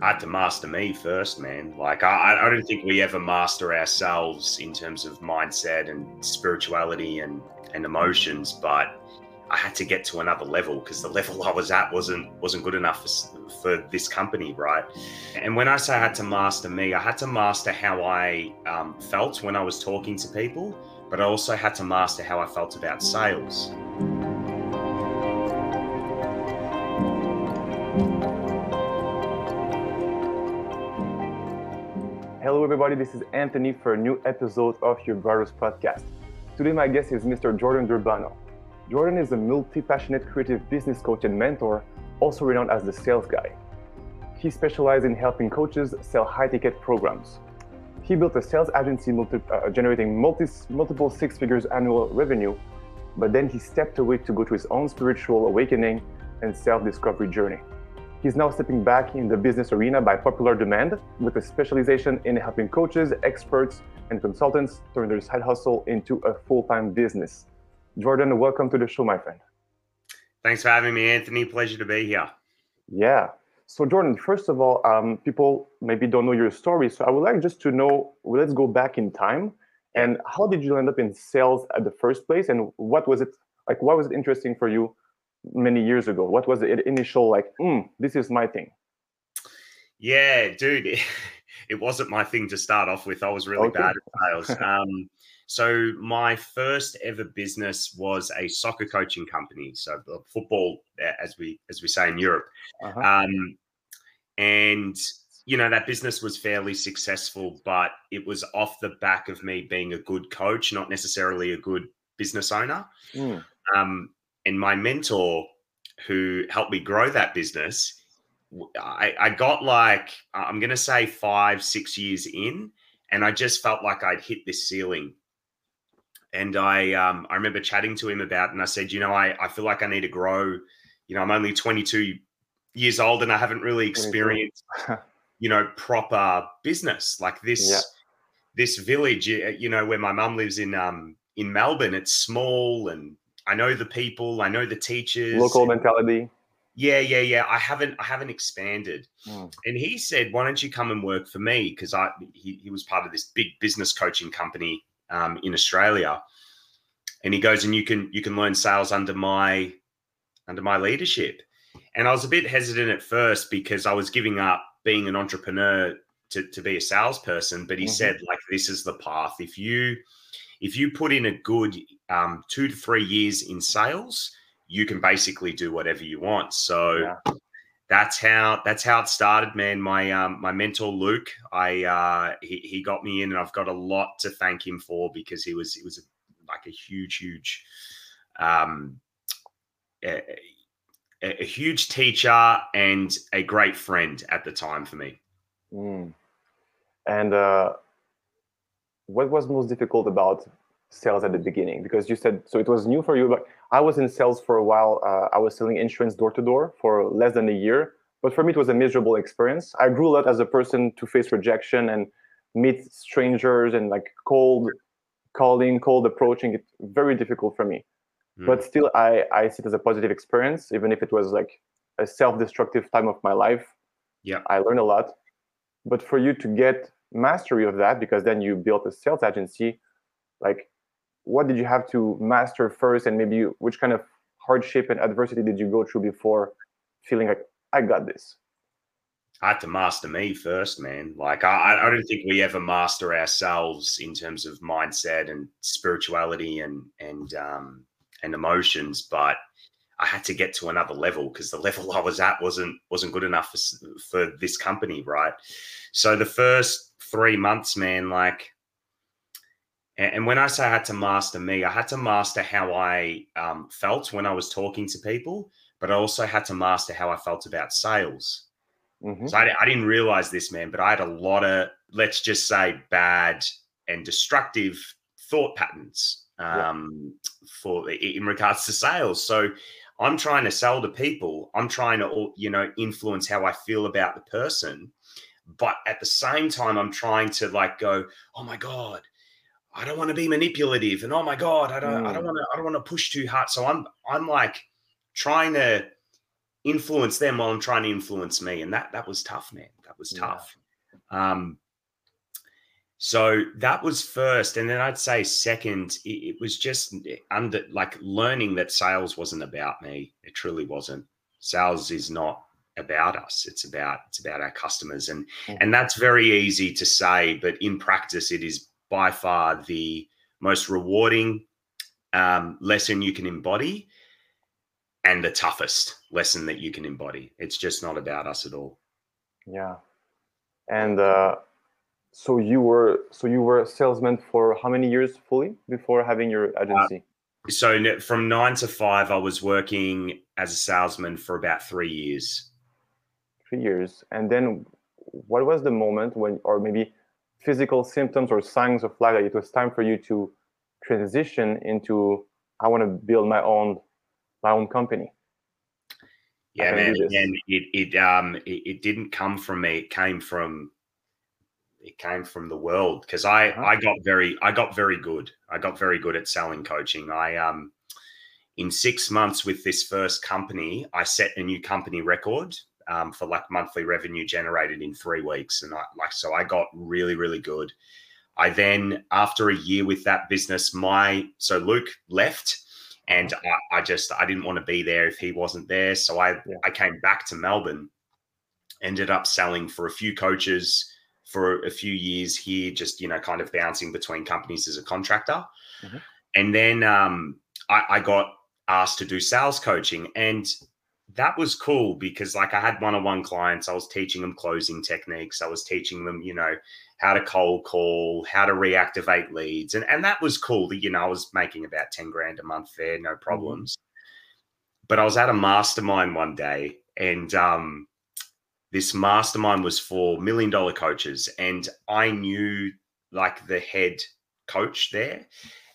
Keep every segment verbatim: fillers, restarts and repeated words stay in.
I had to master me first, man. Like, I, I don't think we ever master ourselves in terms of mindset and spirituality and, and emotions, but I had to get to another level because the level I was at wasn't wasn't good enough for, for this company, right? And when I say I had to master me, I had to master how I um, felt when I was talking to people, but I also had to master how I felt about sales. Hello everybody, this is Anthony for a new episode of Your Brother's Podcast. Today my guest is Mister Jordan Durbano. Jordan is a multi-passionate creative business coach and mentor, also renowned as the sales guy. He specializes in helping coaches sell high-ticket programs. He built a sales agency multi, uh, generating multi, multiple six figures annual revenue, but then he stepped away to go to his own spiritual awakening and self-discovery journey. He's now stepping back in the business arena by popular demand with a specialization in helping coaches, experts, and consultants turn their side hustle into a full-time business. Jordan, welcome to the show, my friend. Thanks for having me, Anthony. Pleasure to be here. Yeah. So Jordan, first of all, um, people maybe don't know your story. So I would like just to know, well, let's go back in time. And how did you end up in sales at the first place? And what was it like? What was it interesting for you many years ago? What was the initial like, mm, this is my thing? Yeah, dude, it wasn't my thing to start off with. I was really okay. bad at sales. Um, So my first ever business was a soccer coaching company, so football, as we as we say in Europe. Uh-huh. Um, and, you know, that business was fairly successful, but it was off the back of me being a good coach, not necessarily a good business owner. Mm. Um, and my mentor who helped me grow that business, I, I got like, I'm going to say five, six years in, and I just felt like I'd hit this ceiling. And I um, I remember chatting to him about, and I said, you know, I, I feel like I need to grow. You know, I'm only twenty-two years old and I haven't really experienced, you know, proper business like this. Yeah. This village, you know, where my mum lives in um in Melbourne, it's small and I know the people, I know the teachers. Local mentality. Yeah, yeah, yeah. I haven't I haven't expanded. Mm. And he said, why don't you come and work for me? Because I he, he was part of this big business coaching company Um, in Australia, and he goes, and you can you can learn sales under my under my leadership. And I was a bit hesitant at first because I was giving up being an entrepreneur to, to be a salesperson. But he mm-hmm. said, like, this is the path. If you if you put in a good um, two to three years in sales, you can basically do whatever you want. So yeah. that's how that's how it started, man. My um, my mentor Luke, I uh, he he got me in, and I've got a lot to thank him for because he was it was a, like a huge huge um, a, a huge teacher and a great friend at the time for me. Mm. And uh, what was most difficult about sales at the beginning? Because you said, so it was new for you, but I was in sales for a while. Uh, I was selling insurance door to door for less than a year, but for me, it was a miserable experience. I grew a lot as a person to face rejection and meet strangers and like cold calling, cold approaching. It's very difficult for me, mm. but still I, I see it as a positive experience, even if it was like a self-destructive time of my life. Yeah, I learned a lot, but for you to get mastery of that, because then you built a sales agency, like, what did you have to master first, and maybe you, which kind of hardship and adversity did you go through before feeling like, I got this? I had to master me first, man. Like, I, I don't think we ever master ourselves in terms of mindset and spirituality and and um, and emotions, but I had to get to another level because the level I was at wasn't wasn't good enough for, for this company, right? So the first three months, man, like, and when I say I had to master me, I had to master how I um, felt when I was talking to people, but I also had to master how I felt about sales. Mm-hmm. So I, I didn't realize this, man, but I had a lot of, let's just say, bad and destructive thought patterns um, yeah. for in regards to sales. So I'm trying to sell to people. I'm trying to, you know, influence how I feel about the person. But at the same time, I'm trying to like go, oh, my God, I don't want to be manipulative, and oh my God, I don't, mm. I don't want to, I don't want to push too hard. So I'm, I'm like trying to influence them while I'm trying to influence me. And that, that was tough, man. That was tough. Yeah. Um, so that was first. And then I'd say second, it, it was just under like learning that sales wasn't about me. It truly wasn't. Sales is not about us. It's about, it's about our customers. And, mm-hmm. and that's very easy to say, but in practice, it is by far the most rewarding um, lesson you can embody and the toughest lesson that you can embody. It's just not about us at all. Yeah. And uh, so you were, so you were a salesman for how many years fully before having your agency? Uh, so from nine to five, I was working as a salesman for about three years. Three years. And then what was the moment when, or maybe physical symptoms or signs of life that it was time for you to transition into, I want to build my own, my own company? Yeah, man. Again, it it um it, it didn't come from me. It came from it came from the world, because I uh-huh. I got very I got very good. I got very good at selling coaching. I um in six months with this first company, I set a new company record. Um, for like monthly revenue generated in three weeks. And I like, so I got really, really good. I then, after a year with that business, my, so Luke left and I, I just, I didn't want to be there if he wasn't there. So I, yeah. I came back to Melbourne, ended up selling for a few coaches for a few years here, just, you know, kind of bouncing between companies as a contractor. Mm-hmm. And then um, I, I got asked to do sales coaching, and that was cool because like I had one-on-one clients, I was teaching them closing techniques. I was teaching them, you know, how to cold call, how to reactivate leads. And, and that was cool that, you know, I was making about ten grand a month there, no problems. But I was at a mastermind one day, and um, this mastermind was for million dollar coaches. And I knew like the head coach there.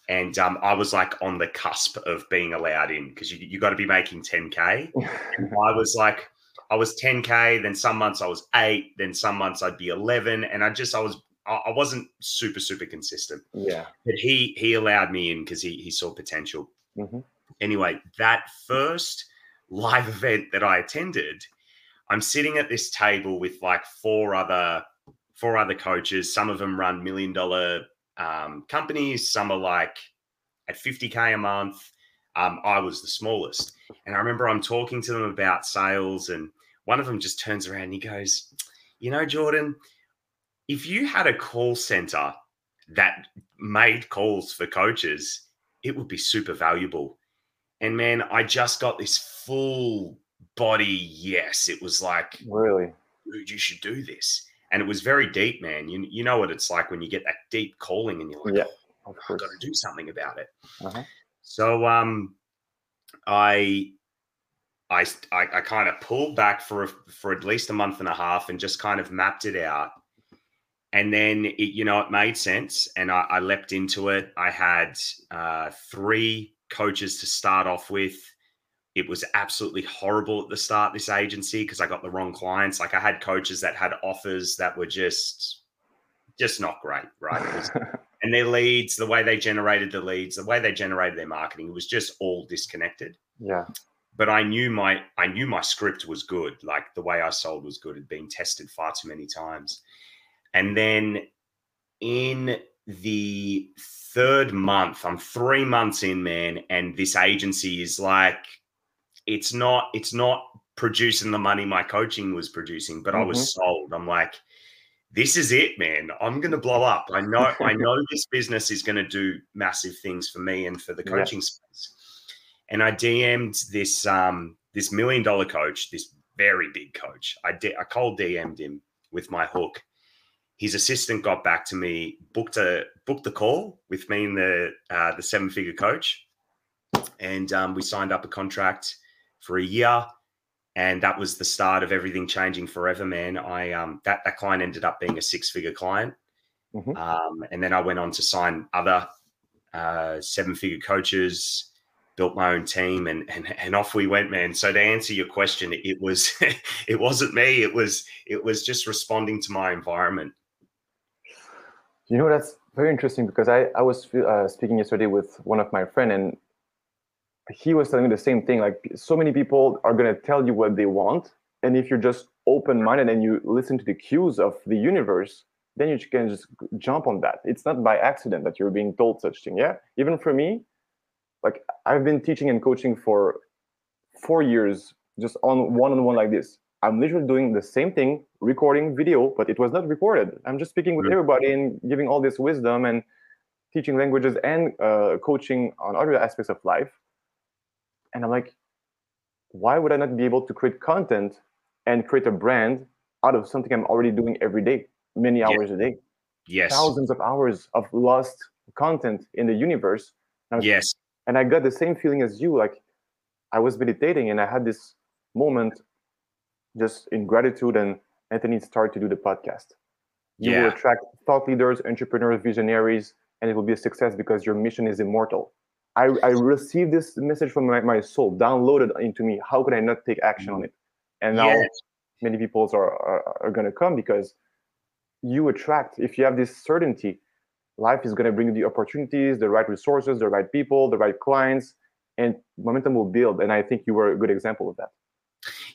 And um, I was like on the cusp of being allowed in, because you, you got to be making ten K. And I was like, I was ten K, then some months I was eight, then some months I'd be eleven. And I just, I was, I wasn't super, super consistent. Yeah. But he, he allowed me in because he, he saw potential. Mm-hmm. Anyway, that first live event that I attended, I'm sitting at this table with like four other, four other coaches. Some of them run million dollar um companies, some are like at fifty K a month. um I was the smallest, and I remember I'm talking to them about sales, and one of them just turns around and he goes, you know, Jordan, if you had a call center that made calls for coaches, it would be super valuable. And man, I just got this full body yes. It was like, really, dude, you should do this. And it was very deep, man. You you know what it's like when you get that deep calling and you're like, yeah, oh, I've got to do something about it. Uh-huh. So um, I, I, I kind of pulled back for, a, for at least a month and a half and just kind of mapped it out. And then, it, you know, it made sense. And I, I leapt into it. I had uh, three coaches to start off with. It was absolutely horrible at the start, this agency, because I got the wrong clients. Like I had coaches that had offers that were just just not great, right? Was, and their leads, the way they generated the leads, the way they generated their marketing, it was just all disconnected. Yeah. But I knew my I knew my script was good. Like the way I sold was good. It had been tested far too many times. And then in the third month, I'm three months in, man, and this agency is like, It's not, it's not producing the money my coaching was producing, but mm-hmm. I was sold. I'm like, this is it, man. I'm going to blow up. I know, I know this business is going to do massive things for me and for the coaching yeah. space. And I D M'd this, um, this million dollar coach, this very big coach. I did, I cold D M'd him with my hook. His assistant got back to me, booked a, booked the call with me and the, uh, the seven figure coach. And, um, we signed up a contract for a year, and that was the start of everything changing forever, man. I um that that client ended up being a six-figure client, mm-hmm. um, and then I went on to sign other uh, seven-figure coaches, built my own team, and and and off we went, man. So to answer your question, it was it wasn't me. It was it was just responding to my environment. You know, that's very interesting, because I I was uh, speaking yesterday with one of my friends, and he was telling me the same thing. Like, so many people are going to tell you what they want. And if you're just open-minded and you listen to the cues of the universe, then you can just jump on that. It's not by accident that you're being told such thing. Yeah. Even for me, like, I've been teaching and coaching for four years, just on one-on-one like this. I'm literally doing the same thing, recording video, but it was not recorded. I'm just speaking with everybody and giving all this wisdom and teaching languages and uh, coaching on other aspects of life. And I'm like, why would I not be able to create content and create a brand out of something I'm already doing every day, many hours yes. a day? Yes. Thousands of hours of lost content in the universe. And was, yes. And I got the same feeling as you. Like, I was meditating and I had this moment just in gratitude, and Anthony started to do the podcast. You yeah. will attract thought leaders, entrepreneurs, visionaries, and it will be a success because your mission is immortal. I, I received this message from my, my soul, downloaded into me. How could I not take action on it? And now yes. many people are, are, are going to come because you attract, if you have this certainty, life is going to bring you the opportunities, the right resources, the right people, the right clients, and momentum will build. And I think you were a good example of that.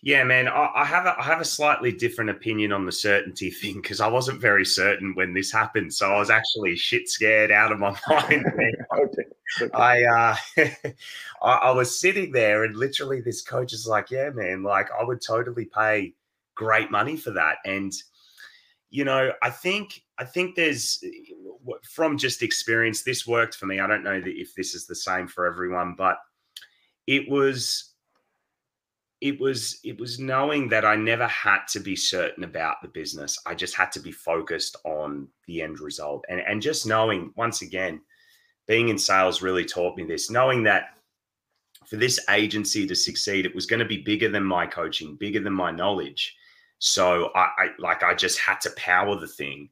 Yeah, man, I, I have a, I have a slightly different opinion on the certainty thing, because I wasn't very certain when this happened. So I was actually shit scared out of my mind. okay, okay. I, uh, I I was sitting there and literally this coach is like, yeah, man, like I would totally pay great money for that. And, you know, I think I think there's from just experience, this worked for me. I don't know that if this is the same for everyone, but it was. It was it was knowing that I never had to be certain about the business. I just had to be focused on the end result. And, and just knowing, once again, being in sales really taught me this, knowing that for this agency to succeed, it was going to be bigger than my coaching, bigger than my knowledge. So I, I like I just had to power the thing.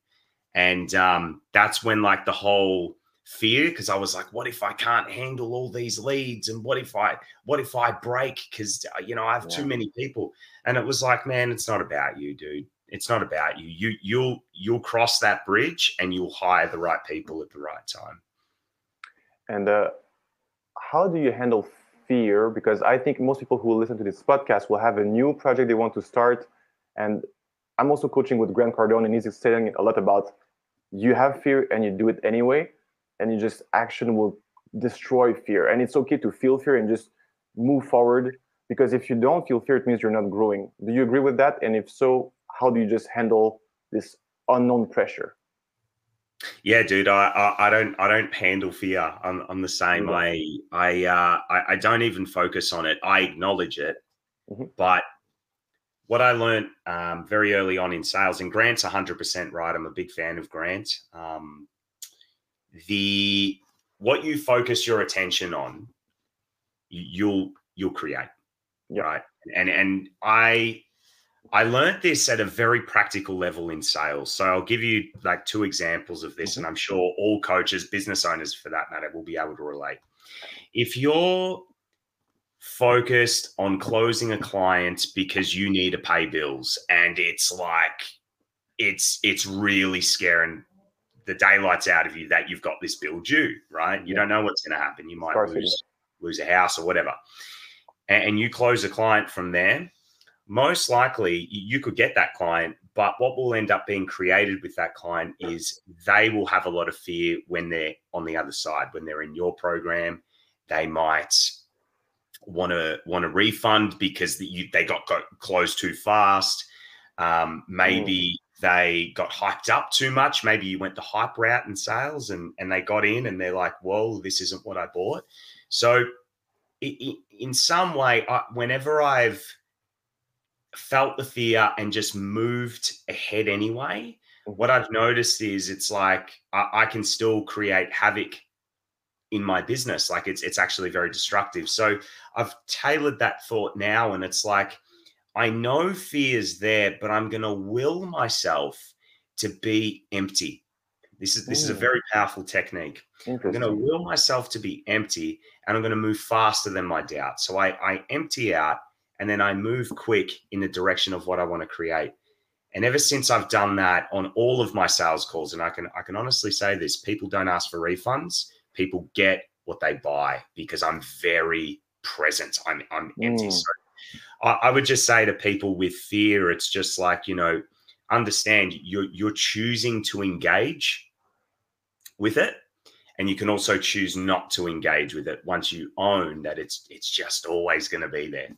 And um, that's when like the whole fear, because I was like, what if I can't handle all these leads, and what if I what if I break because you know I have yeah. too many people? And it was like, man, it's not about you, dude. It's not about you. You you'll you'll cross that bridge and you'll hire the right people at the right time. And uh, how do you handle fear? Because I think most people who listen to this podcast will have a new project they want to start. And I'm also coaching with Grant Cardone, and he's saying a lot about you have fear and you do it anyway. And you just action will destroy fear. And it's okay to feel fear and just move forward, because if you don't feel fear, it means you're not growing. Do you agree with that? And if so, how do you just handle this unknown pressure? Yeah, dude, I I, I don't I don't handle fear. I'm I'm the same. Mm-hmm. I I uh I, I don't even focus on it. I acknowledge it, mm-hmm. but what I learned um, very early on in sales, and Grant's one hundred percent right. I'm a big fan of Grant. Um, The what you focus your attention on, you'll you'll create, yeah. right? And and I I learned this at a very practical level in sales. So I'll give you like two examples of this, mm-hmm. and I'm sure all coaches, business owners for that matter, will be able to relate. If you're focused on closing a client because you need to pay bills, and it's like it's it's really scaring the daylight's out of you that you've got this bill due, right? You yeah. don't know what's going to happen. You might lose, lose a house or whatever. And, and you close a client from there. Most likely you could get that client, but what will end up being created with that client is they will have a lot of fear when they're on the other side, when they're in your program. They might want to want to refund because the, you, they got, got closed too fast. Um, maybe... Mm. They got hyped up too much. Maybe you went the hype route in sales and, and they got in and they're like, whoa, this isn't what I bought. So it, it, in some way, I, whenever I've felt the fear and just moved ahead anyway, what I've noticed is it's like I, I can still create havoc in my business. Like it's it's actually very destructive. So I've tailored that thought now, and it's like, I know fear's there, but I'm going to will myself to be empty. This is this is a very powerful technique. I'm going to will myself to be empty, and I'm going to move faster than my doubt. So I, I empty out, and then I move quick in the direction of what I want to create. And ever since I've done that on all of my sales calls, and I can I can honestly say this, people don't ask for refunds. People get what they buy because I'm very presence. I'm I'm empty. Mm. So I, I would just say to people with fear, it's just like, you know, understand you're you're choosing to engage with it, and you can also choose not to engage with it once you own that it's it's just always going to be there.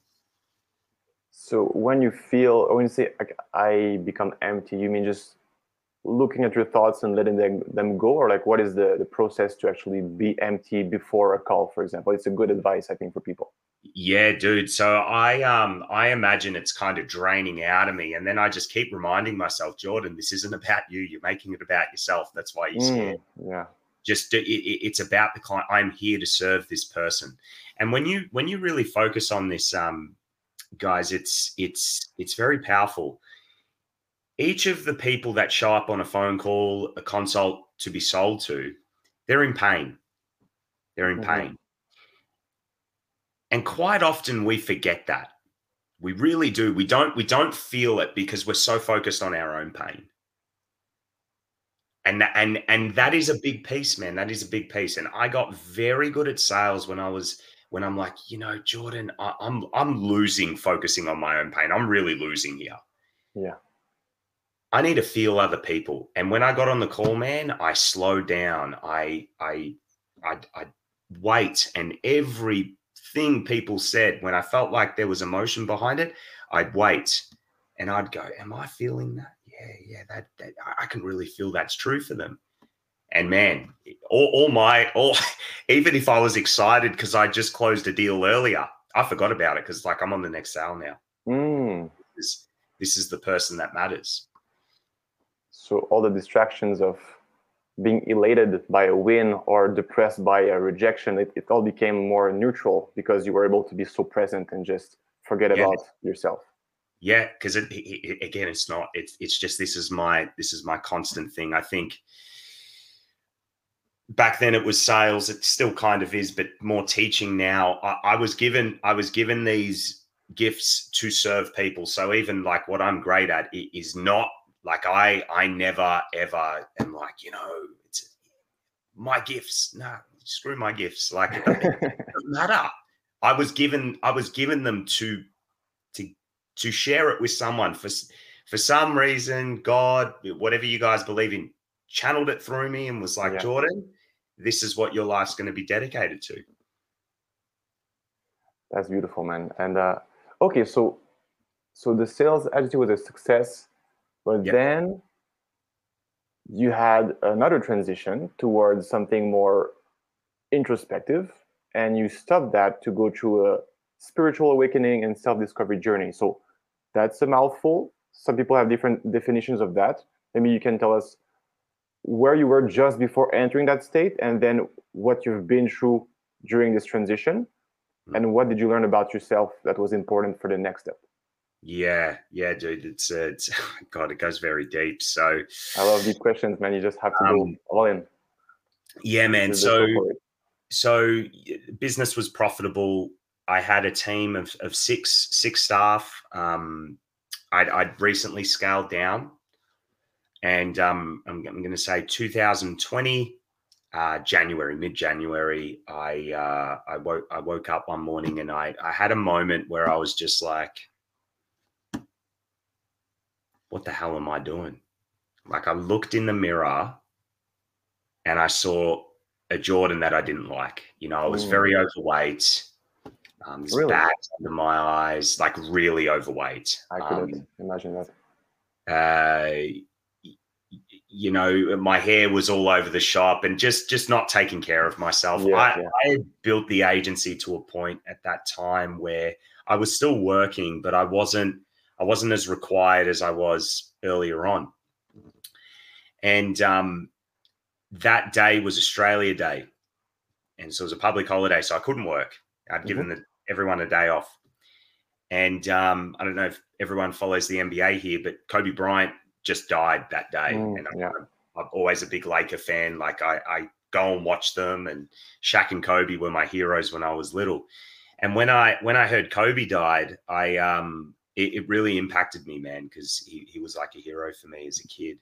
So when you feel, when you say I become empty, you mean just looking at your thoughts and letting them, them go, or like what is the, the process to actually be empty before a call, for example? It's a good advice, I think, for people. Yeah, dude. So I um I imagine it's kind of draining out of me, and then I just keep reminding myself, Jordan, this isn't about you. You're making it about yourself. That's why you're scared. Mm, yeah. Just it, it's about the client. I'm here to serve this person. And when you when you really focus on this, um, guys, it's it's it's very powerful. Each of the people that show up on a phone call, a consult to be sold to, they're in pain. They're in mm-hmm. pain. And quite often we forget that. We really do. We don't, we don't feel it because we're so focused on our own pain. And, and, and that is a big piece, man. That is a big piece. And I got very good at sales when I was, when I'm like, you know, Jordan, I, I'm, I'm losing focusing on my own pain. I'm really losing here. Yeah. I need to feel other people. And when I got on the call, man, I slowed down. I, I, I, I wait. And every thing people said, when I felt like there was emotion behind it, I'd wait and I'd go, am I feeling that? Yeah, yeah, that, that I can really feel that's true for them. And man, all, all my, all, even if I was excited because I just closed a deal earlier, I forgot about it because like I'm on the next sale now. Mm. This, this is the person that matters. So all the distractions of being elated by a win or depressed by a rejection, it, it all became more neutral because you were able to be so present and just forget yeah. about yourself. Yeah, because it, it, again, it's not. It's it's just this is my this is my constant thing. I think back then it was sales. It still kind of is, but more teaching now. I, I was given I was given these gifts to serve people. So even like what I'm great at is not. Like I, I never, ever am like, you know, it's my gifts. No, nah, screw my gifts. Like it doesn't, it doesn't matter. I was given, I was given them to, to, to share it with someone for, for some reason, God, whatever you guys believe in, channeled it through me and was like, yeah. Jordan, this is what your life's going to be dedicated to. That's beautiful, man. And, uh, okay. So, so the sales attitude was a success. But yep. then you had another transition towards something more introspective, and you stopped that to go through a spiritual awakening and self-discovery journey. So that's a mouthful. Some people have different definitions of that. Maybe you can tell us where you were just before entering that state and then what you've been through during this transition, mm-hmm. and what did you learn about yourself that was important for the next step? Yeah, yeah, dude. It's, uh, it's God, it goes very deep. So I love these questions, man. You just have to go um, all in. Yeah, man. So, so business was profitable. I had a team of, of six, six staff. Um, I'd, I'd recently scaled down, and um, I'm, I'm going to say two thousand twenty, uh, January, mid-January, I, uh, I woke, I woke up one morning and I, I had a moment where I was just like, what the hell am I doing? Like I looked in the mirror and I saw a Jordan that I didn't like. You know, I was very overweight. Um, there's really? Bags under my eyes, like really overweight. I couldn't um, imagine that. Uh, you know, my hair was all over the shop and just, just not taking care of myself. Yeah, I, yeah. I built the agency to a point at that time where I was still working, but I wasn't, I wasn't as required as I was earlier on. And um, that day was Australia Day. And so it was a public holiday, so I couldn't work. I'd mm-hmm. given the, everyone a day off. And um, I don't know if everyone follows the N B A here, but Kobe Bryant just died that day. Mm, and I'm, yeah. I'm always a big Laker fan. Like I, I go and watch them. And Shaq and Kobe were my heroes when I was little. And when I, when I heard Kobe died, I um, – it really impacted me, man, because he, he was like a hero for me as a kid.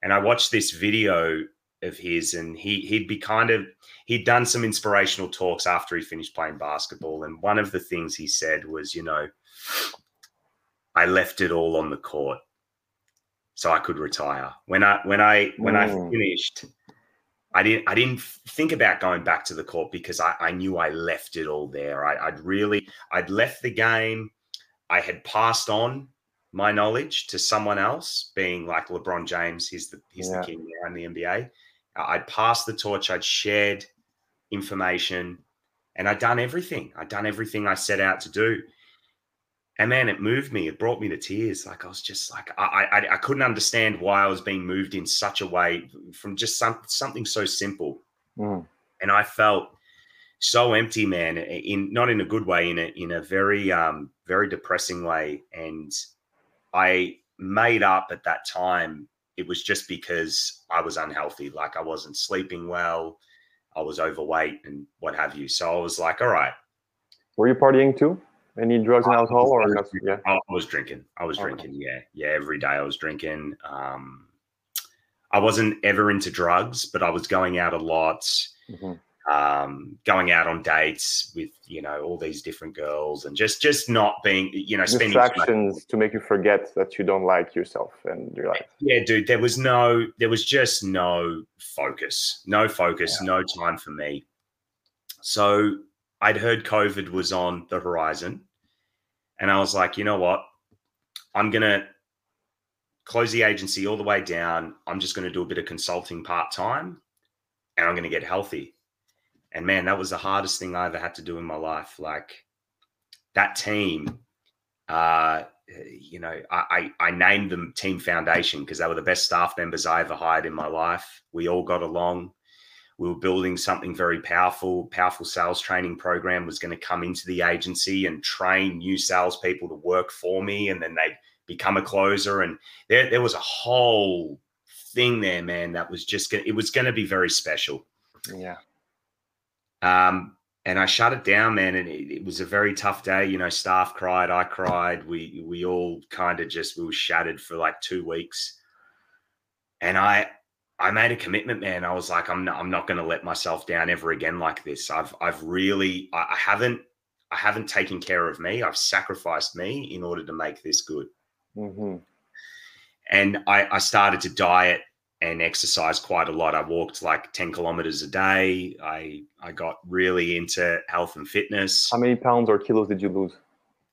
And I watched this video of his, and he he'd be kind of he'd done some inspirational talks after he finished playing basketball, and one of the things he said was, you know, I left it all on the court so I could retire. When I when I when I finished, I didn't I didn't think about going back to the court because I, I knew I left it all there. I, I'd really I'd left the game. I had passed on my knowledge to someone else, being like LeBron James. He's the he's yeah. the king now in the N B A. I'd passed the torch. I'd shared information, and I'd done everything. I'd done everything I set out to do. And man, it moved me. It brought me to tears. Like I was just like, I, I, I couldn't understand why I was being moved in such a way from just some, something so simple. Mm. And I felt so empty, man, in not in a good way, in a, in a very, um, very depressing way. And I made up at that time, it was just because I was unhealthy. Like I wasn't sleeping well. I was overweight and what have you. So I was like, all right. Were you partying too? Any drugs and alcohol? Or I was, yeah. I was drinking. I was drinking, okay. yeah. Yeah, every day I was drinking. Um, I wasn't ever into drugs, but I was going out a lot, mm-hmm. um, going out on dates with, you know, all these different girls and just just not being, you know, spending distractions to make you forget that you don't like yourself and your life. Yeah, dude, there was no, there was just no focus, no focus, yeah. no time for me. So I'd heard COVID was on the horizon, and I was like, you know what? I'm going to close the agency all the way down. I'm just going to do a bit of consulting part-time, and I'm going to get healthy. And, man, that was the hardest thing I ever had to do in my life. Like, that team, uh, you know, I, I, I named them Team Foundation because they were the best staff members I ever hired in my life. We all got along. We were building something very powerful. Powerful sales training program was going to come into the agency and train new salespeople to work for me, and then they'd become a closer. And there, there was a whole thing there, man, that was just going to, it was going to be very special. Yeah. Um, and I shut it down, man. And it, it was a very tough day. You know, staff cried, I cried. We we all kind of just, we were shattered for like two weeks. And I, I made a commitment, man. I was like, I'm not, I'm not going to let myself down ever again like this. I've, I've really, I haven't, I haven't taken care of me. I've sacrificed me in order to make this good. Mm-hmm. And I, I started to diet and exercise quite a lot. I walked like ten kilometers a day. I, I got really into health and fitness. How many pounds or kilos did you lose?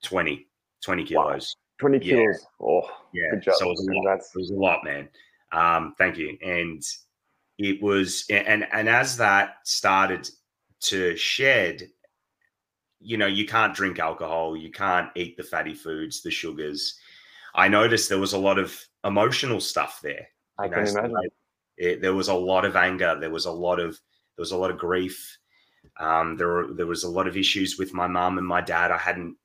twenty, twenty kilos. Wow. twenty yeah. kilos. Oh, yeah. Good job. So it was a lot. That's... It was a lot, man. Um, thank you. And it was, and, and as that started to shed, you know, you can't drink alcohol, you can't eat the fatty foods, the sugars. I noticed there was a lot of emotional stuff there. I you can know, imagine. Like it, there was a lot of anger. There was a lot of, there was a lot of grief. Um, there were, there was a lot of issues with my mom and my dad. I hadn't,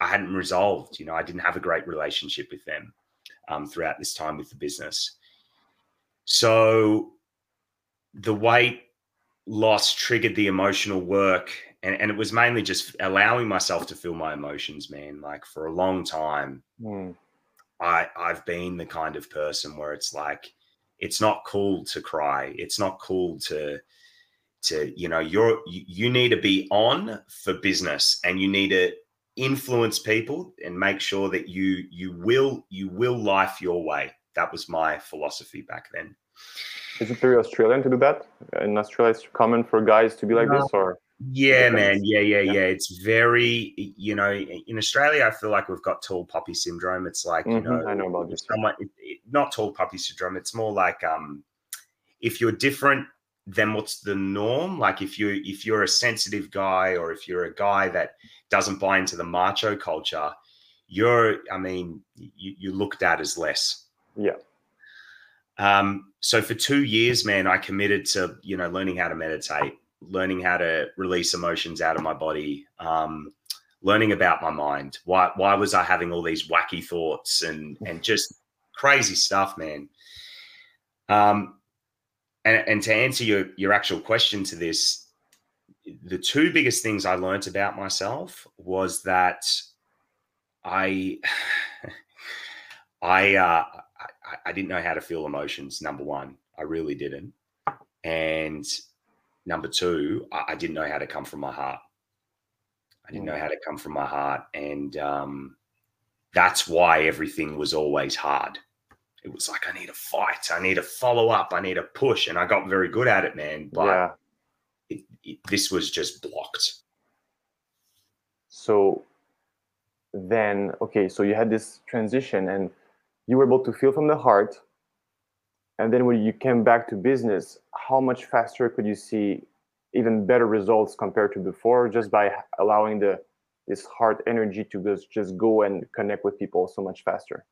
I hadn't resolved, you know, I didn't have a great relationship with them, um, throughout this time with the business. So the weight loss triggered the emotional work, and, and it was mainly just allowing myself to feel my emotions, man. Like for a long time, mm. I, I've been the kind of person where it's like, it's not cool to cry. It's not cool to, to you know, you're, you need to be on for business, and you need to influence people and make sure that you, you will, you will life your way. That was my philosophy back then. Is it very Australian to do that? In Australia, it's common for guys to be like no. this, or yeah, man, yeah, yeah, yeah, yeah. It's very, you know, in Australia, I feel like we've got tall poppy syndrome. It's like mm-hmm. you know, I know about this. Someone, it, it, not tall poppy syndrome. It's more like um, if you're different than what's the norm. Like if you if you're a sensitive guy, or if you're a guy that doesn't buy into the macho culture, you're, I mean, you, you're looked at as less. Yeah. Um, so for two years, man, I committed to, you know, learning how to meditate, learning how to release emotions out of my body, um, learning about my mind. Why, why was I having all these wacky thoughts and, and just crazy stuff, man? Um, and, and to answer your, your actual question to this, the two biggest things I learned about myself was that I, I, uh, I didn't know how to feel emotions, number one. I really didn't. And number two, I, I didn't know how to come from my heart. I didn't know how to come from my heart. And um, that's why everything was always hard. It was like, I need a fight. I need a follow up. I need a push. And I got very good at it, man. But yeah. it, it, this was just blocked. So then, okay, so you had this transition and you were able to feel from the heart. And then when you came back to business, how much faster could you see even better results compared to before, just by allowing the this heart energy to just, just go and connect with people so much faster?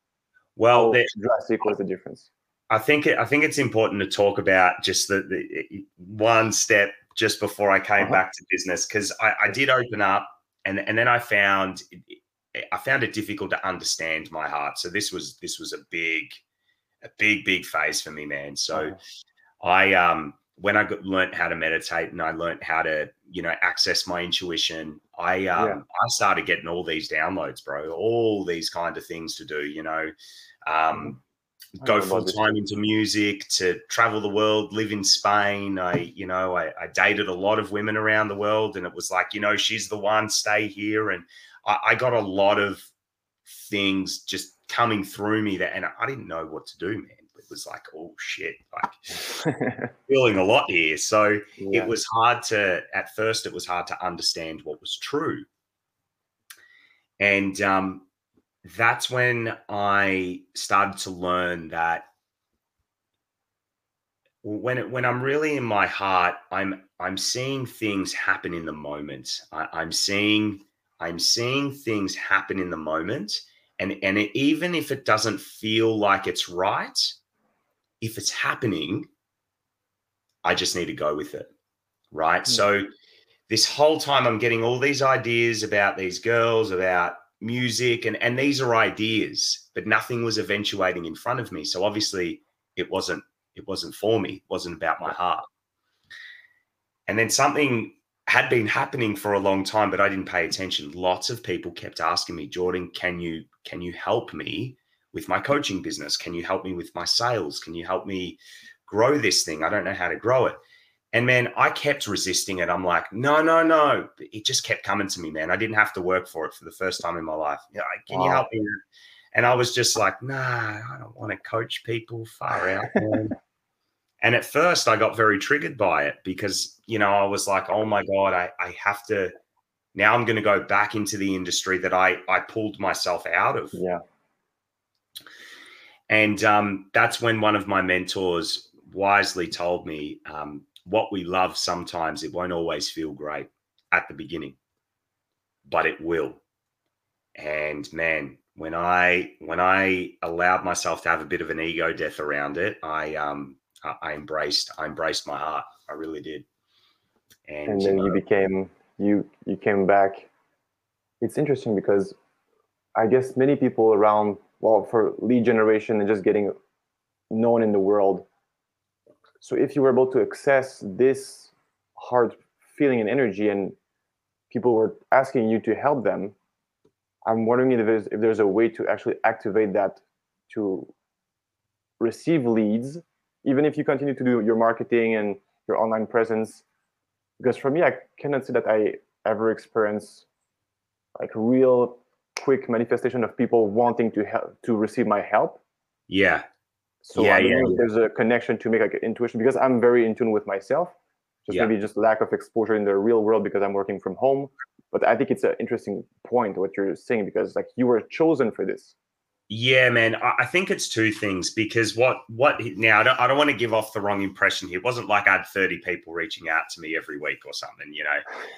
Well, how drastic was the difference? I think it, I think it's important to talk about just the, the one step just before I came uh-huh. back to business, because I, I did open up, and and then I found I found it difficult to understand my heart. So this was this was a big a big big phase for me, man. So uh-huh. I um. when I got, learned how to meditate and I learned how to, you know, access my intuition, I um, yeah. I started getting all these downloads, bro, all these kind of things to do, you know, um, go full time into music, to travel the world, live in Spain. I, you know, I, I dated a lot of women around the world, and it was like, you know, she's the one, stay here. And I, I got a lot of things just coming through me that, and I didn't know what to do, man. Was like, oh shit, like feeling a lot here. So yeah. it was hard to, at first it was hard to understand what was true. And um, that's when I started to learn that when it, when I'm really in my heart, I'm, I'm seeing things happen in the moment. I, I'm seeing, I'm seeing things happen in the moment. And, and it, even if it doesn't feel like it's right, if it's happening, I just need to go with it, right? Mm. So this whole time I'm getting all these ideas about these girls, about music, and, and these are ideas, but nothing was eventuating in front of me. So obviously it wasn't, it wasn't for me. It wasn't about my heart. And then something had been happening for a long time, but I didn't pay attention. Lots of people kept asking me, Jordan, can you, can you help me with my coaching business? Can you help me with my sales? Can you help me grow this thing? I don't know how to grow it. And man, I kept resisting it. I'm like, no, no, no. It just kept coming to me, man. I didn't have to work for it for the first time in my life. You know, can wow. you help me? And I was just like, nah, I don't want to coach people far out. And at first I got very triggered by it because, you know, I was like, oh my God, I, I have to, now I'm going to go back into the industry that I, I pulled myself out of. Yeah. And um, that's when one of my mentors wisely told me, um, what we love sometimes, it won't always feel great at the beginning, but it will. And man, when I when I allowed myself to have a bit of an ego death around it, I um I embraced I embraced my heart. I really did. And, and then you, know, you became you you came back. It's interesting because I guess many people around. Well, for lead generation and just getting known in the world. So if you were able to access this hard feeling and energy and people were asking you to help them, I'm wondering if there's, if there's a way to actually activate that to receive leads, even if you continue to do your marketing and your online presence. Because for me, I cannot say that I ever experienced like real quick manifestation of people wanting to help, to receive my help. Yeah. So yeah, I don't yeah, know if yeah. there's a connection to make like intuition, because I'm very in tune with myself. Just yeah. maybe just lack of exposure in the real world because I'm working from home. But I think it's an interesting point what you're saying, because like you were chosen for this. Yeah, man. I think it's two things, because what what now I don't I don't want to give off the wrong impression here. It wasn't like I had thirty people reaching out to me every week or something, you know.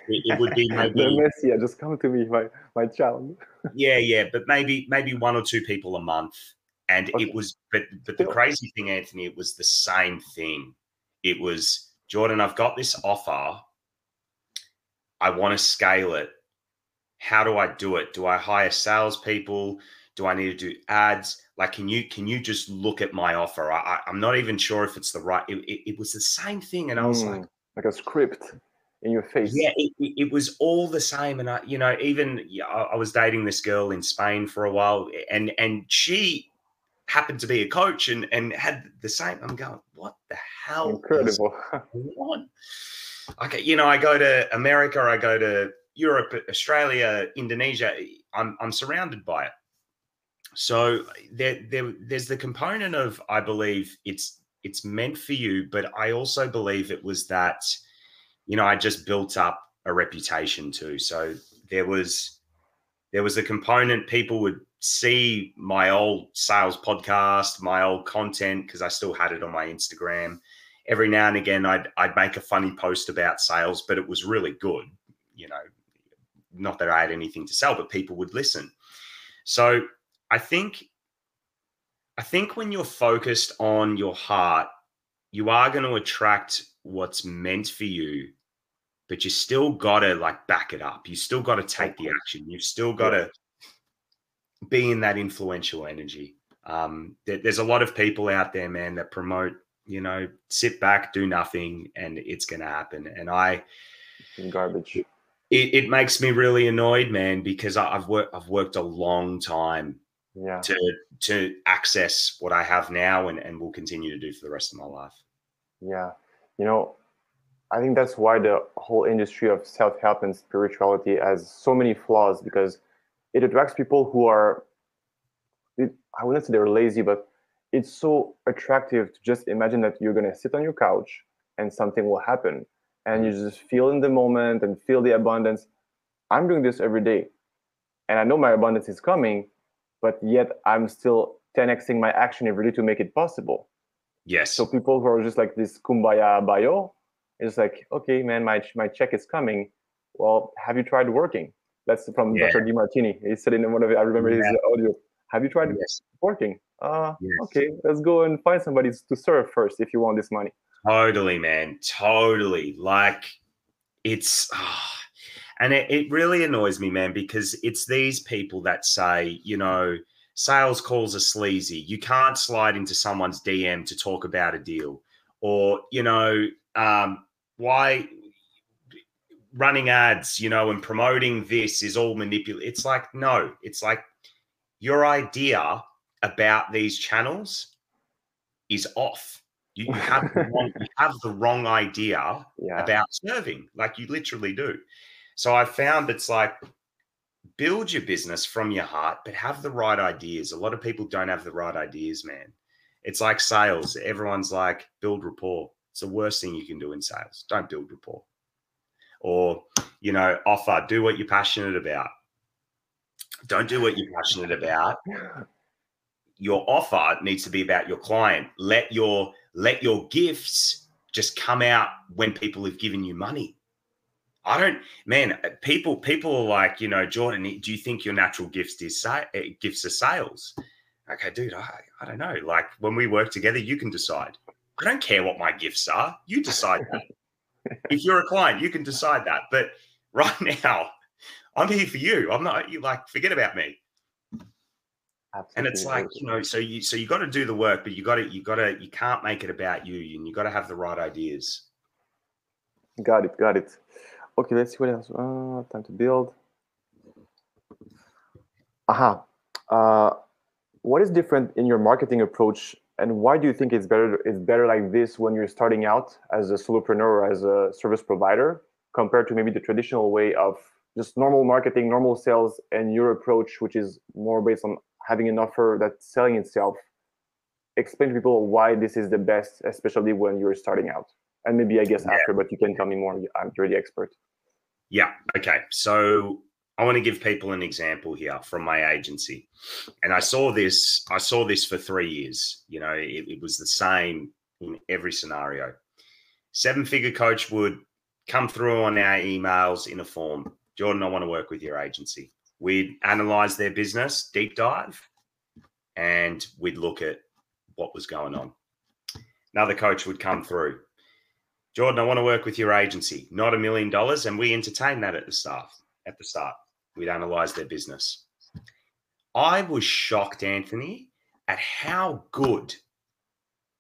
It, it would be maybe yeah, just come to me, my my child. Yeah, yeah, but maybe maybe one or two people a month. And okay. it was, but but the crazy thing, Anthony, it was the same thing. It was, Jordan, I've got this offer. I want to scale it. How do I do it? Do I hire salespeople? Do I need to do ads? Like, can you can you just look at my offer? I, I, I'm not even sure if it's the right. It, it, it was the same thing, and I was mm, like, like a script in your face. Yeah, it, it, it was all the same. And I, you know, even I was dating this girl in Spain for a while, and and she happened to be a coach and, and had the same. I'm going, what the hell? Incredible. Okay, you know, I go to America, I go to Europe, Australia, Indonesia. I'm I'm surrounded by it. So there, there there's the component of, I believe it's it's meant for you, but I also believe it was that, you know, I just built up a reputation too. So there was there was a component, people would see my old sales podcast, my old content, because I still had it on my Instagram. Every now and again, I'd I'd make a funny post about sales, but it was really good. You know, not that I had anything to sell, but people would listen. So I think, I think when you're focused on your heart, you are going to attract what's meant for you, but you still got to like back it up. You still got to take the action. You've still got to be in that influential energy. Um, there, there's a lot of people out there, man, that promote, you know, sit back, do nothing, and it's going to happen. And I, garbage. It, it makes me really annoyed, man, because I, I've worked I've worked a long time yeah. to to access what I have now and, and will continue to do for the rest of my life. Yeah. You know, I think that's why the whole industry of self-help and spirituality has so many flaws, because it attracts people who are, it, I wouldn't say they're lazy, but it's so attractive to just imagine that you're going to sit on your couch and something will happen. And you just feel in the moment and feel the abundance. I'm doing this every day. And I know my abundance is coming, but yet I'm still ten X-ing my action every day to make it possible. Yes. So people who are just like this kumbaya bio, it's like, okay, man, my my check is coming. Well, have you tried working? That's from yeah. Doctor DiMartini. He said in one of the, I remember yeah. his audio, have you tried yes. working? Uh, yes. Okay, let's go and find somebody to serve first if you want this money. Totally, man. Totally. Like it's, oh, and it, it really annoys me, man, because it's these people that say, you know, sales calls are sleazy. You can't slide into someone's D M to talk about a deal, or, you know, um, why running ads, you know, and promoting this is all manipulative. It's like, no, it's like your idea about these channels is off. You have the wrong, you have the wrong idea yeah. about serving, like you literally do. So I found it's like, build your business from your heart, but have the right ideas. A lot of people don't have the right ideas, man. It's like sales. Everyone's like, build rapport. It's the worst thing you can do in sales. Don't build rapport. Or, you know, offer, do what you're passionate about. Don't do what you're passionate about. Your offer needs to be about your client. Let your Let your gifts just come out when people have given you money. I don't, man, people people are like, you know, Jordan, do you think your natural gifts is gifts are sales? Okay, dude, I, I don't know. Like when we work together, you can decide. I don't care what my gifts are. You decide that. If you're a client, you can decide that. But right now, I'm here for you. I'm not, you like, forget about me. Absolutely. And it's like, you know, so you so you got to do the work, but you got to you got to you can't make it about you, and you got to have the right ideas. Got it, got it. Okay, let's see what else. Uh, time to build. Aha. Uh, what is different in your marketing approach, and why do you think it's better it's better like this when you're starting out as a solopreneur or as a service provider compared to maybe the traditional way of just normal marketing, normal sales, and your approach, which is more based on having an offer that's selling itself? Explain to people why this is the best, especially when you're starting out. And maybe, I guess, yeah. after, but you can tell me more. You're the expert. Yeah, okay. So I want to give people an example here from my agency. And I saw this, I saw this for three years. You know, it, it was the same in every scenario. Seven-figure coach would come through on our emails in a form. Jordan, I want to work with your agency. We'd analyze their business, deep dive, and we'd look at what was going on. Another coach would come through. Jordan, I want to work with your agency, not a million dollars. And we entertain that at the start. At the start, we'd analyze their business. I was shocked, Anthony, at how good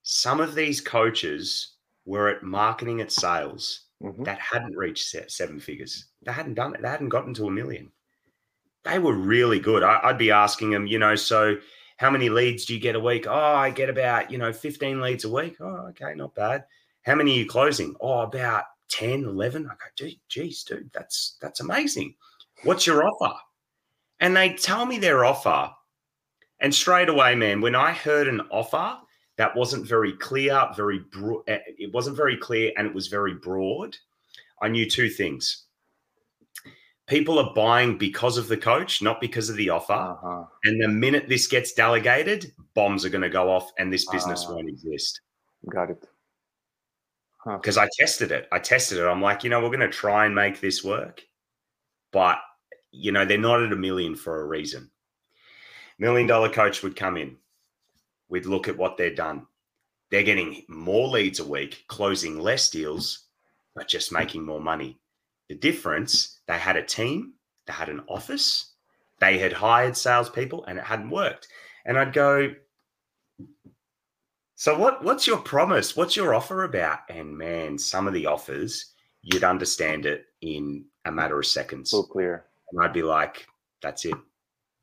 some of these coaches were at marketing at sales mm-hmm. that hadn't reached seven figures. They hadn't done it. They hadn't gotten to a million. They were really good. I, I'd be asking them, you know, so how many leads do you get a week? Oh, I get about, you know, fifteen leads a week. Oh, okay, not bad. How many are you closing? Oh, about ten, eleven. I go, dude, geez, dude, that's, that's amazing. What's your offer? And they tell me their offer. And straight away, man, when I heard an offer that wasn't very clear, very bro- it wasn't very clear and it was very broad, I knew two things. People are buying because of the coach, not because of the offer. Uh-huh. And the minute this gets delegated, bombs are going to go off and this business uh, won't exist. Got it. Because huh. I tested it. I tested it. I'm like, you know, we're going to try and make this work. But, you know, they're not at a million for a reason. Million dollar coach would come in. We'd look at what they've done. They're getting more leads a week, closing less deals, but just making more money. The difference, they had a team, they had an office, they had hired salespeople, and it hadn't worked. And I'd go, so what? What's your promise? What's your offer about? And man, some of the offers, you'd understand it in a matter of seconds. So clear. And I'd be like, that's it.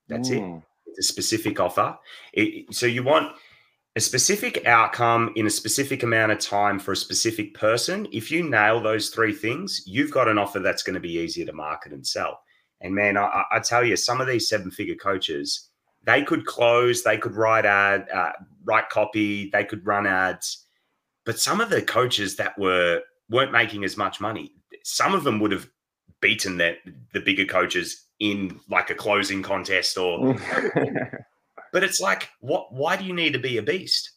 That's mm. it. It's a specific offer. It, so you want a specific outcome in a specific amount of time for a specific person. If you nail those three things, you've got an offer that's going to be easier to market and sell. And man, I, I tell you, some of these seven-figure coaches, they could close, they could write ad, uh, write copy, they could run ads. But some of the coaches that were weren't making as much money, some of them would have beaten their, the bigger coaches in like a closing contest or but it's like, what? Why do you need to be a beast?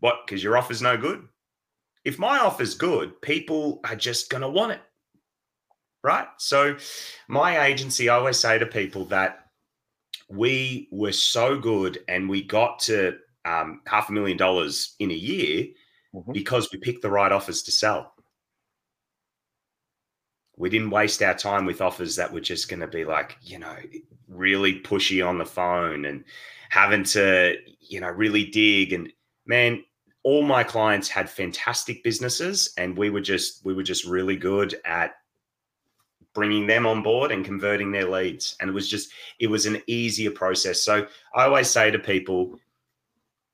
What? Because your offer's no good? If my offer's good, people are just going to want it, right? So my agency, I always say to people that we were so good and we got to um, half a million dollars in a year mm-hmm. because we picked the right offers to sell. We didn't waste our time with offers that were just going to be like, you know, really pushy on the phone and having to, you know, really dig. And man, all my clients had fantastic businesses and we were just, we were just really good at bringing them on board and converting their leads. And it was just, it was an easier process. So I always say to people,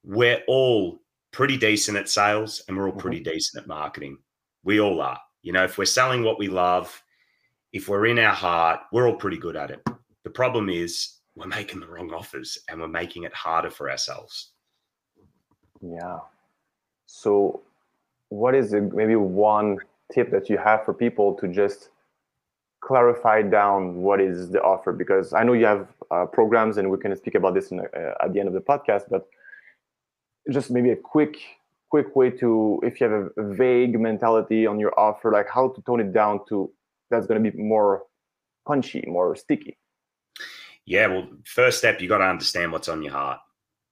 we're all pretty decent at sales and we're all pretty mm-hmm. decent at marketing. We all are. You know, if we're selling what we love, if we're in our heart, we're all pretty good at it. The problem is we're making the wrong offers and we're making it harder for ourselves. Yeah. So what is the, maybe one tip that you have for people to just clarify down what is the offer? Because I know you have uh, programs and we can speak about this in, uh, at the end of the podcast, but just maybe a quick quick way to, if you have a vague mentality on your offer, like how to tone it down to that's going to be more punchy, more sticky. Yeah. Well, first step, you got to understand what's on your heart.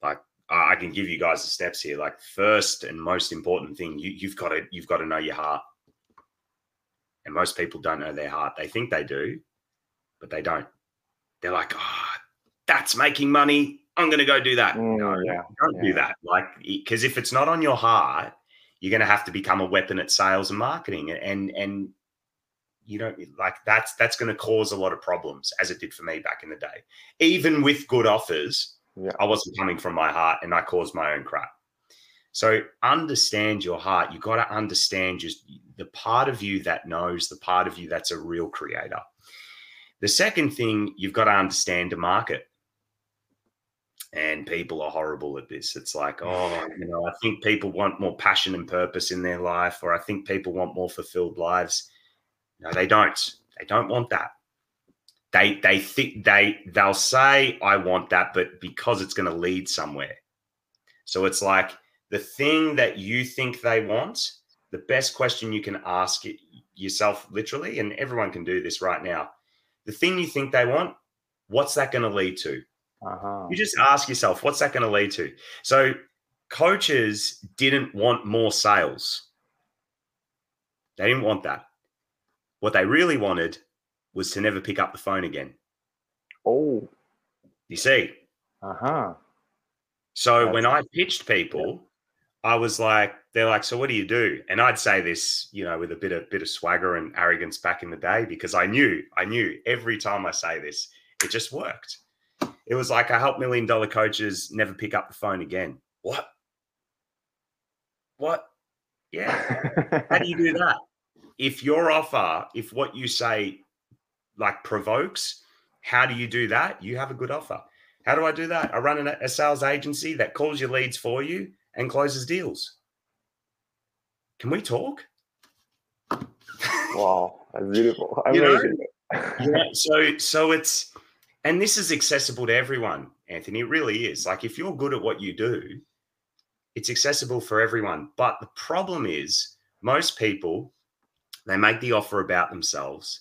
Like I can give you guys the steps here. Like first and most important thing, you, you've got to, you've got to know your heart. And most people don't know their heart. They think they do, but they don't. They're like, ah, oh, that's making money. I'm going to go do that. Mm, no, yeah, don't yeah. do that. Like, because if it's not on your heart, you're going to have to become a weapon at sales and marketing. And, and you know, like that's, that's going to cause a lot of problems as it did for me back in the day. Even with good offers, yeah. I wasn't coming from my heart and I caused my own crap. So understand your heart. You got to understand just the part of you that knows, the part of you that's a real creator. The second thing, you've got to understand the market. And people are horrible at this. It's like, oh, you know, I think people want more passion and purpose in their life, or I think people want more fulfilled lives. No, they don't. They don't want that. They they think they they'll say, I want that, but because it's going to lead somewhere. So it's like the thing that you think they want, the best question you can ask yourself literally, and everyone can do this right now. The thing you think they want, what's that going to lead to? Uh-huh. You just ask yourself, what's that going to lead to? So coaches didn't want more sales. They didn't want that. What they really wanted was to never pick up the phone again. Oh, you see? Uh-huh. So That's- when I pitched people, I was like, they're like, so what do you do? And I'd say this, you know, with a bit of, bit of swagger and arrogance back in the day, because I knew, I knew every time I say this, it just worked. It was like, I help million dollar coaches never pick up the phone again. What? What? Yeah. How do you do that? If your offer, if what you say like provokes, how do you do that? You have a good offer. How do I do that? I run a sales agency that calls your leads for you and closes deals. Can we talk? Wow, that's beautiful. I really you know, so so it's, and this is accessible to everyone, Anthony. It really is. Like, if you're good at what you do, it's accessible for everyone. But the problem is, most people, they make the offer about themselves.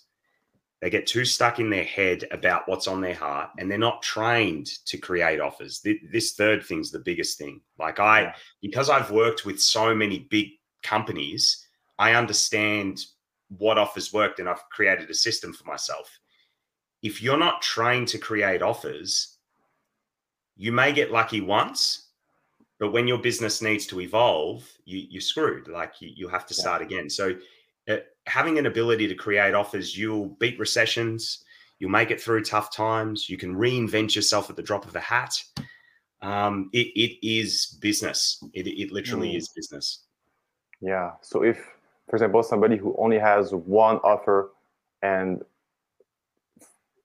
They get too stuck in their head about what's on their heart, and they're not trained to create offers. This third thing's the biggest thing. Like I, because I've worked with so many big companies, I understand what offers worked, and I've created a system for myself. If you're not trained to create offers, you may get lucky once, but when your business needs to evolve, you, you're screwed. Like you, you have to start again. So uh, having an ability to create offers, you'll beat recessions, you'll make it through tough times, you can reinvent yourself at the drop of a hat. Um, it, it is business. It, it literally mm. is business. Yeah. So if, for example, somebody who only has one offer and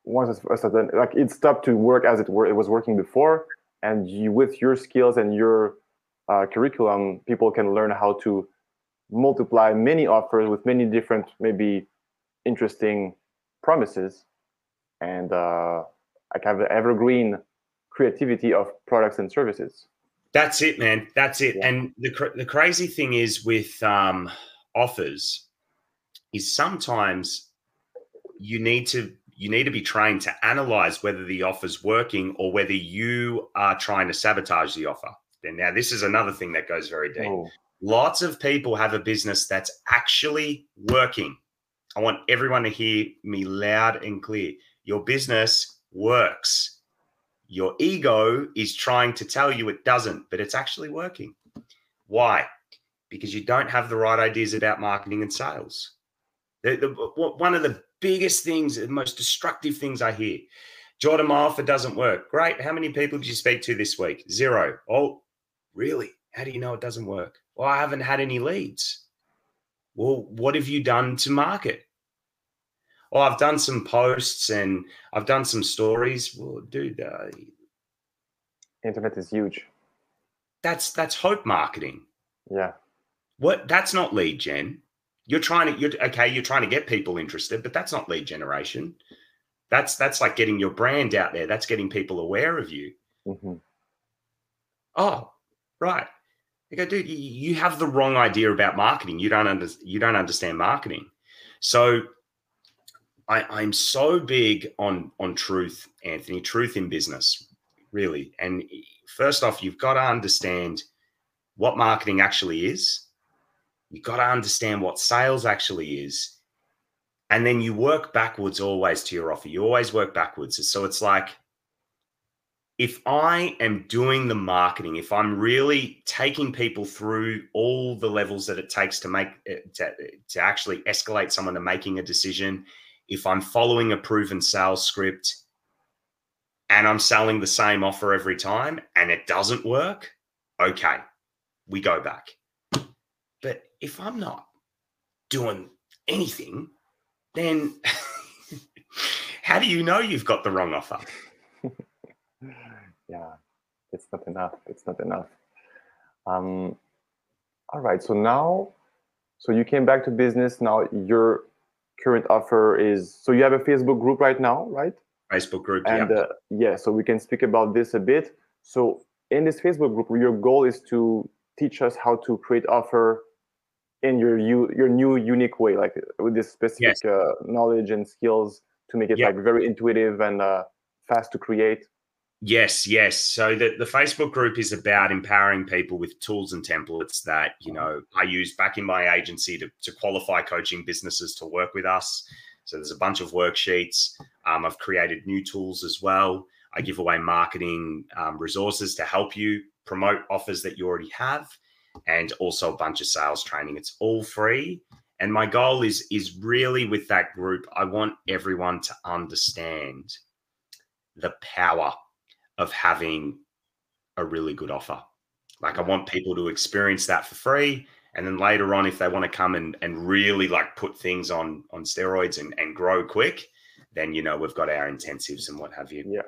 once it's done, like it stopped to work as it were, it was working before, and you, with your skills and your uh, curriculum, people can learn how to multiply many offers with many different, maybe interesting promises, and uh, like have the evergreen creativity of products and services. That's it, man. That's it. Yeah. And the cr the crazy thing is with um, offers is sometimes you need to you need to be trained to analyze whether the offer's working or whether you are trying to sabotage the offer. And now this is another thing that goes very deep. Oh. Lots of people have a business that's actually working. I want everyone to hear me loud and clear. Your business works. Your ego is trying to tell you it doesn't, but it's actually working. Why? Because you don't have the right ideas about marketing and sales. The, the, one of the biggest things, the most destructive things I hear, Jordan, my offer doesn't work. Great. How many people did you speak to this week? Zero. Oh, really? How do you know it doesn't work? Well, I haven't had any leads. Well, what have you done to market? Oh, I've done some posts and I've done some stories. Well, dude, uh, internet is huge. That's that's hope marketing. Yeah. What? That's not lead gen. You're trying to. You're okay. You're trying to get people interested, but that's not lead generation. That's that's like getting your brand out there. That's getting people aware of you. Mm-hmm. Oh, right. You go, dude. You, you have the wrong idea about marketing. You don't under, You don't understand marketing. So. I, I'm so big on, on truth, Anthony, truth in business, really. And first off, you've got to understand what marketing actually is. You've got to understand what sales actually is. And then you work backwards always to your offer. You always work backwards. So it's like, if I am doing the marketing, if I'm really taking people through all the levels that it takes to make to, to actually escalate someone to making a decision, if I'm following a proven sales script and I'm selling the same offer every time and it doesn't work, okay, we go back. But if I'm not doing anything, then how do you know you've got the wrong offer? Yeah, it's not enough. It's not enough. Um, all right. So now, so you came back to business. Now you're current offer is, so you have a Facebook group right now, right? Facebook group, and, yeah. Uh, yeah, so we can speak about this a bit. So in this Facebook group, your goal is to teach us how to create offer in your you, your new unique way, like with this specific yes. uh, knowledge and skills to make it yep. like very intuitive and uh, fast to create. Yes, yes. So the, the Facebook group is about empowering people with tools and templates that, you know, I use back in my agency to, to qualify coaching businesses to work with us. So there's a bunch of worksheets. Um, I've created new tools as well. I give away marketing um, resources to help you promote offers that you already have, and also a bunch of sales training. It's all free. And my goal is, is really with that group, I want everyone to understand the power of having a really good offer. Like, I want people to experience that for free. And then later on, if they want to come and, and really like put things on, on steroids and, and grow quick, then, you know, we've got our intensives and what have you. Yeah.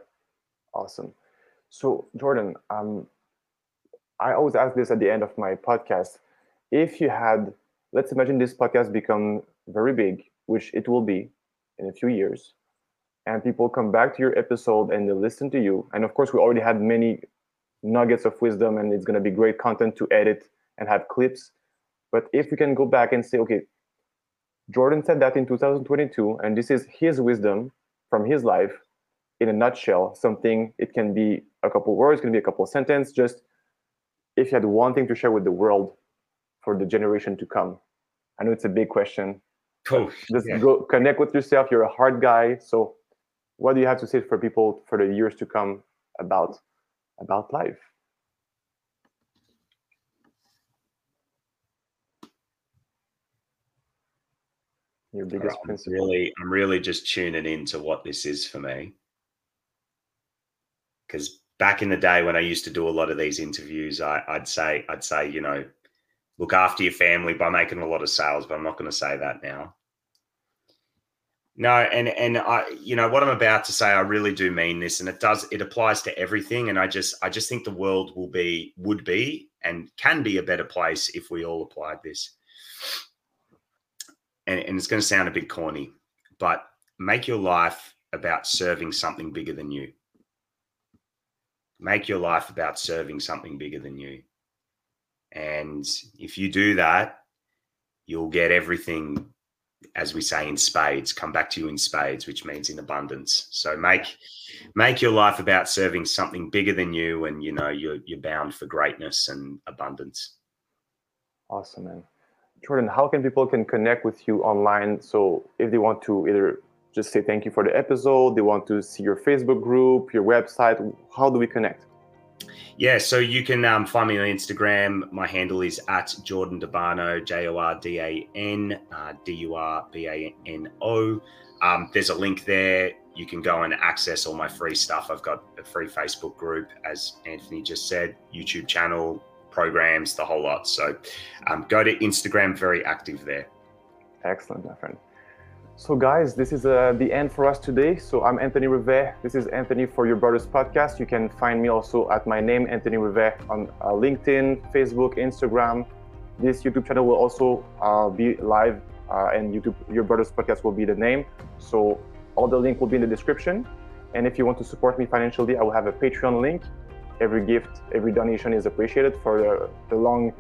Awesome. So Jordan, um, I always ask this at the end of my podcast. If you had, let's imagine this podcast become very big, which it will be in a few years, and people come back to your episode and they listen to you. And of course, we already had many nuggets of wisdom, and it's going to be great content to edit and have clips. But if we can go back and say, okay, Jordan said that in two thousand twenty-two, and this is his wisdom from his life in a nutshell, something, it can be a couple words, it can be a couple sentences, just if you had one thing to share with the world for the generation to come. I know it's a big question. Cool. Just yeah. go connect with yourself. You're a hard guy. So what do you have to say for people for the years to come about, about life? Your biggest I'm principle. Really, I'm really just tuning into what this is for me. Because back in the day when I used to do a lot of these interviews, I, I'd say, I'd say, you know, look after your family by making a lot of sales, but I'm not going to say that now. No, and and I, you know, what I'm about to say, I really do mean this, and it does, it applies to everything. And I just, I just think the world will be, would be, and can be a better place if we all applied this. And, and it's going to sound a bit corny, but make your life about serving something bigger than you. Make your life about serving something bigger than you. And if you do that, you'll get everything, as we say, in spades, come back to you in spades, which means in abundance. So make make your life about serving something bigger than you, and, you know, you're, you're bound for greatness and abundance. Awesome, man. Jordan, how can people can connect with you online? So if they want to either just say thank you for the episode, they want to see your Facebook group, your website, how do we connect? Yeah, so you can um, find me on Instagram. My handle is at Jordan Durbano, J O R D A N, uh, D U R B A N O. Um, there's a link there. You can go and access all my free stuff. I've got a free Facebook group, as Anthony just said, YouTube channel, programs, the whole lot. So um, go to Instagram, very active there. Excellent, my friend. So guys, this is uh, the end for us today. So I'm Anthony Rivet. This is Anthony for Your Brothers Podcast. You can find me also at my name, Anthony Rivet, on uh, LinkedIn, Facebook, Instagram. This YouTube channel will also uh, be live uh, and YouTube Your Brothers Podcast will be the name. So all the link will be in the description. And if you want to support me financially, I will have a Patreon link. Every gift, every donation is appreciated for the, the long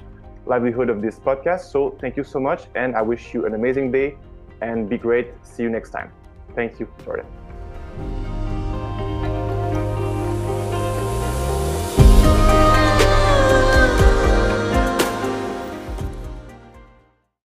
livelihood of this podcast. So thank you so much. And I wish you an amazing day. And be great. See you next time. Thank you, Jordan.